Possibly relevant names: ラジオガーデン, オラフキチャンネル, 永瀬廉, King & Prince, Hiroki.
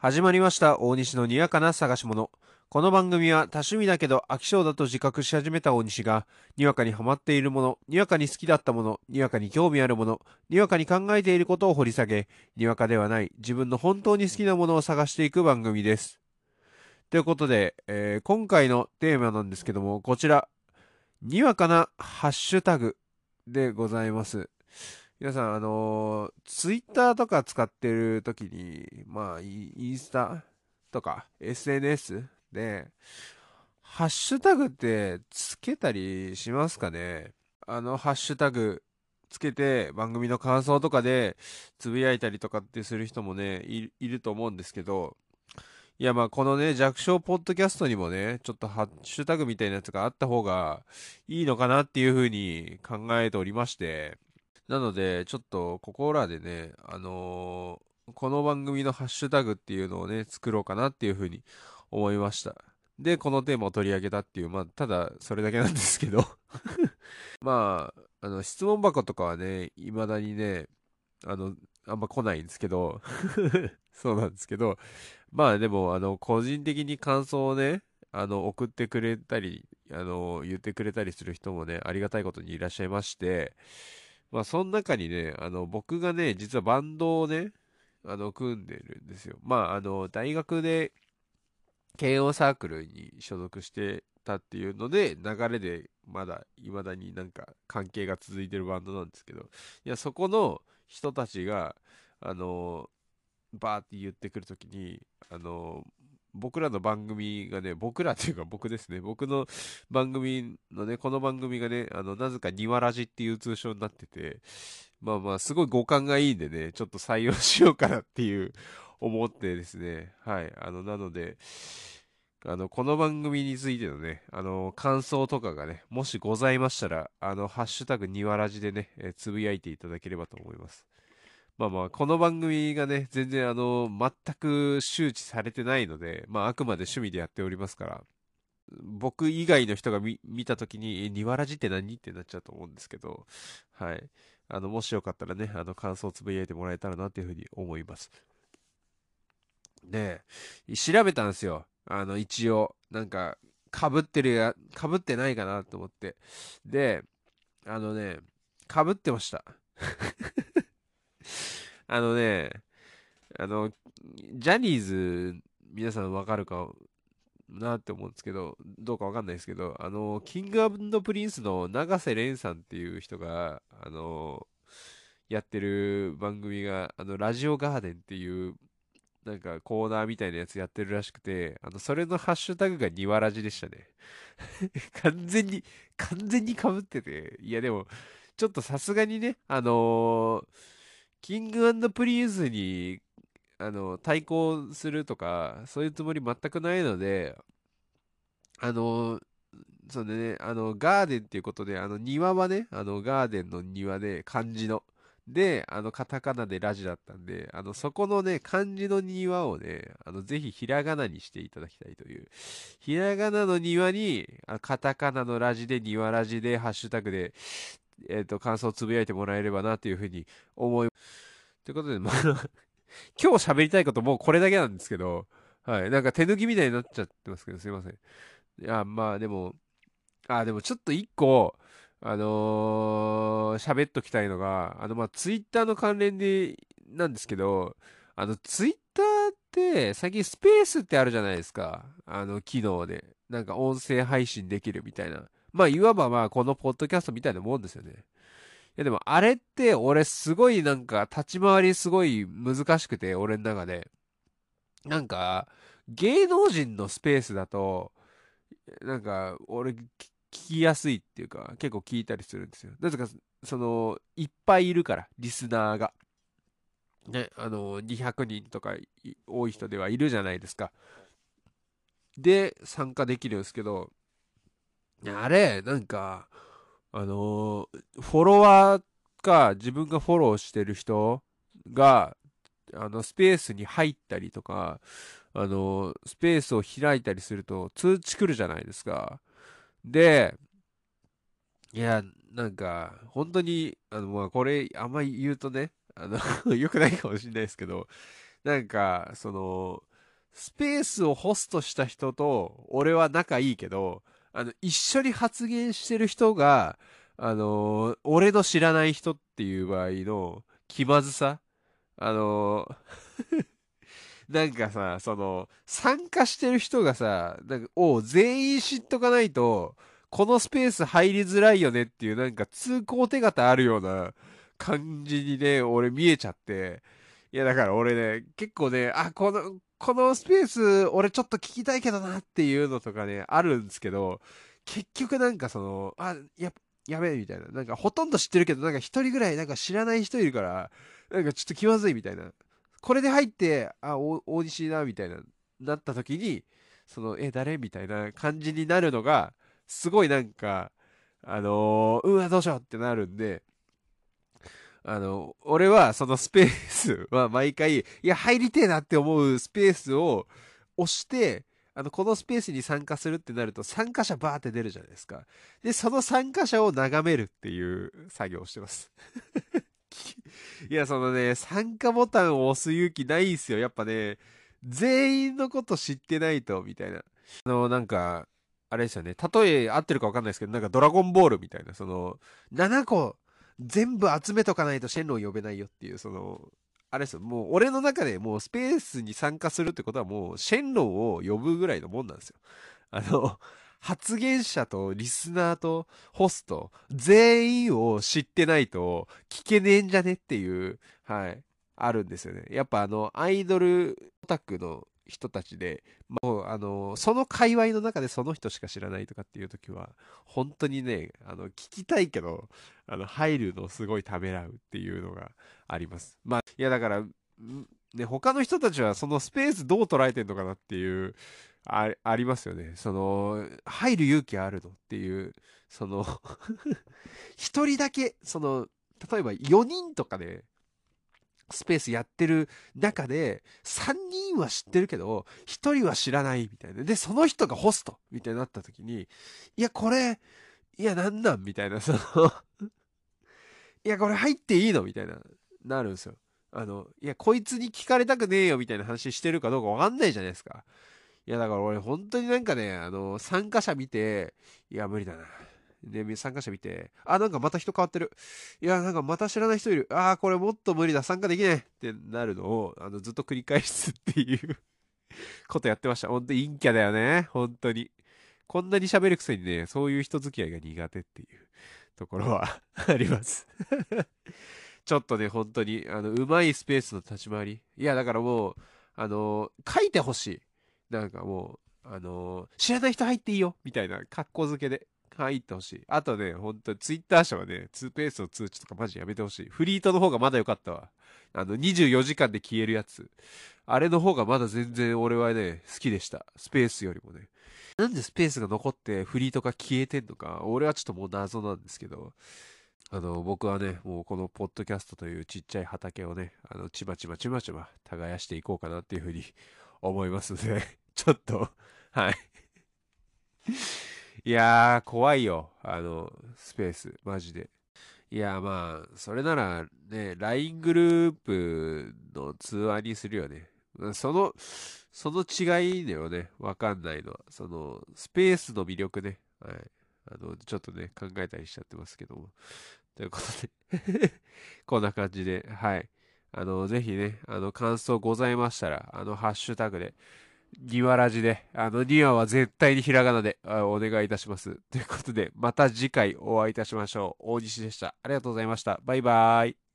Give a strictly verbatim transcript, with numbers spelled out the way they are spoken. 始まりました大西のにわかな探し物。この番組は多趣味だけど飽き性だと自覚し始めた大西が、にわかにハマっているもの、にわかに好きだったもの、にわかに興味あるもの、にわかに考えていることを掘り下げ、にわかではない自分の本当に好きなものを探していく番組です。ということで、えー、今回のテーマなんですけども、こちらにわかなハッシュタグでございます。皆さん、あのー、ツイッターとか使ってるときに、まあ、インスタとか エスエヌエス で、ハッシュタグってつけたりしますかね？あの、ハッシュタグつけて番組の感想とかでつぶやいたりとかってする人もね、い、いると思うんですけど、いや、まあ、このね、弱小ポッドキャストにもね、ちょっとハッシュタグみたいなやつがあった方がいいのかなっていうふうに考えておりまして、なので、ちょっとここらでね、あのー、この番組のハッシュタグっていうのをね、作ろうかなっていうふうに思いました。で、このテーマを取り上げたっていう、まあ、ただそれだけなんですけど。まあ、あの、質問箱とかはね、未だにね、あの、あんま来ないんですけど、そうなんですけど、まあでも、あの、個人的に感想をね、あの、送ってくれたり、あの、言ってくれたりする人もね、ありがたいことにいらっしゃいまして、まあ、その中にね、あの、僕がね、実はバンドをね、あの、組んでるんですよ。まあ、あの、大学で、軽音サークルに所属してたっていうので、流れで、まだ、未だになんか、関係が続いてるバンドなんですけど、いや、そこの人たちが、あの、バーって言ってくるときに、あの、僕らの番組がね、僕らというか僕ですね、僕の番組のね、この番組がね、あの、なぜかにわらじっていう通称になってて、まあまあ、すごい語感がいいんでね、ちょっと採用しようかなっていう思ってですね、はい、あの、なので、あの、この番組についてのね、あの、感想とかがね、もしございましたら、あの、ハッシュタグにわらじでね、えー、つぶやいていただければと思います。まあまあ、この番組がね、全然あの、全く周知されてないので、まあ、あくまで趣味でやっておりますから、僕以外の人が 見, 見たときに、え、にわらじって何ってなっちゃうと思うんですけど、はい。あの、もしよかったらね、あの、感想をつぶやいてもらえたらなっていうふうに思います。で、調べたんですよ。あの、一応、なんか、被ってるや、被ってないかなと思って。で、あのね、被ってました。あのね、あの、ジャニーズ、皆さんわかるかなって思うんですけど、どうかわかんないですけど、あの、キング&プリンスの永瀬廉さんっていう人が、あの、やってる番組が、あの、ラジオガーデンっていう、なんかコーナーみたいなやつやってるらしくて、あの、それのハッシュタグがにわらじでしたね。完全に、完全に被ってて、いやでも、ちょっとさすがにね、あのー、キング&プリンスにあの対抗するとかそういうつもり全くないので、あのそうね、あのガーデンっていうことで、あの庭はね、あのガーデンの庭で漢字ので、あのカタカナでラジだったんで、あのそこのね漢字の庭をね、あのぜひひらがなにしていただきたいという、ひらがなの庭にカタカナのラジで庭ラジでハッシュタグでえっと、感想をつぶやいてもらえればなというふうに思います。ということで、まあ、今日喋りたいこともうこれだけなんですけど、はい、なんか手抜きみたいになっちゃってますけど、すいません。いや、まあでも、あ、でもちょっと一個、あのー、喋っときたいのが、あの、まあ、ツイッターの関連で、なんですけど、あの、ツイッターって、最近スペースってあるじゃないですか。あの、機能で。なんか音声配信できるみたいな。まあ、いわばまあ、このポッドキャストみたいなもんですよね。いや、でも、あれって、俺、すごいなんか、立ち回りすごい難しくて、俺の中で。なんか、芸能人のスペースだと、なんか、俺、聞きやすいっていうか、結構聞いたりするんですよ。なぜか、その、いっぱいいるから、リスナーが。ね、あの、にひゃくにんとか、多い人ではいるじゃないですか。で、参加できるんですけど、あれ、なんか、あのー、フォロワーか、自分がフォローしてる人が、あの、スペースに入ったりとか、あのー、スペースを開いたりすると、通知来るじゃないですか。で、いや、なんか、本当に、あの、まあ、これ、あんまり言うとね、あの、良くないかもしれないですけど、なんか、その、スペースをホストした人と俺は仲いいけど、あの一緒に発言してる人が、あのー、俺の知らない人っていう場合の気まずさ、あのー、なんかさ、その参加してる人がさ、なんかおう全員知っとかないとこのスペース入りづらいよねっていう、なんか通行手形あるような感じにね、俺見えちゃって、いやだから俺ね、結構ね、あこのこのスペース俺ちょっと聞きたいけどなっていうのとかねあるんですけど、結局なんかそのあややべえみたいな、なんかほとんど知ってるけどなんか一人ぐらいなんか知らない人いるから、なんかちょっと気まずいみたいな、これで入ってあ大西だみたいななった時に、そのえ誰みたいな感じになるのがすごいなんかあのー、うわどうしようってなるんで。あの俺はそのスペースは毎回、いや入りてえなって思うスペースを押して、あのこのスペースに参加するってなると参加者バーって出るじゃないですか。でその参加者を眺めるっていう作業をしてますいやそのね、参加ボタンを押す勇気ないんすよ、やっぱね。全員のこと知ってないとみたいな、あのなんかあれですよね、例え合ってるか分かんないですけど、なんかドラゴンボールみたいな、そのななこ全部集めとかないとシェンロン呼べないよっていう、そのあれですよ、もう俺の中でもうスペースに参加するってことはもうシェンロンを呼ぶぐらいのもんなんですよ。あの発言者とリスナーとホスト全員を知ってないと聞けねえんじゃねっていう、はいあるんですよね。やっぱあのアイドルオタクの人たちで、まあ、あのその界隈の中でその人しか知らないとかっていう時は本当にね、あの聞きたいけどあの入るのすごいためらうっていうのがあります。まあいやだから、ね、他の人たちはそのスペースどう捉えてんのかなっていう あ, ありますよね。その入る勇気あるのっていう、その一人だけ、その例えばよにんとかで、ね、スペースやってる中でさんにんは知ってるけどひとりは知らないみたいな、でその人がホストみたいになった時に、いやこれいやなんなんみたいな、そのいやこれ入っていいのみたいななるんですよ。あのいやこいつに聞かれたくねえよみたいな話してるかどうかわかんないじゃないですか。いやだから俺本当になんかね、あの参加者見て、いや無理だな、で参加者見て、あなんかまた人変わってる、いやなんかまた知らない人いる、あこれもっと無理だ参加できないってなるのを、あのずっと繰り返すっていうことやってました。ほんと陰キャだよね、本当に。こんなに喋るくせにね、そういう人付き合いが苦手っていうところはありますちょっとね本当にあのうまいスペースの立ち回り、いやだからもうあの書いてほしい、なんかもうあの知らない人入っていいよみたいな格好付けで入ってほしい。あとね、ほんとツイッター社はね、ツーペースの通知とかマジやめてほしい。フリートの方がまだ良かったわ。あの、にじゅうよじかんで消えるやつ。あれの方がまだ全然俺はね、好きでした。スペースよりもね。なんでスペースが残ってフリートが消えてんのか、俺はちょっともう謎なんですけど、あの、僕はね、もうこのポッドキャストというちっちゃい畑をね、あの、ちまちまちまちま耕していこうかなっていうふうに思いますので、ちょっと、はい。いやー怖いよあのスペースマジで。いやーまあそれならね ライン グループの通話にするよね。そのその違いだよね、わかんないのはそのスペースの魅力ね、はい、あのちょっとね考えたりしちゃってますけども、ということでこんな感じで、はい、あのぜひね、あの感想ございましたら、あのハッシュタグでにわらじで、あのにわは絶対にひらがなでお願いいたします。ということで、また次回お会いいたしましょう。大西でした。ありがとうございました。バイバーイ。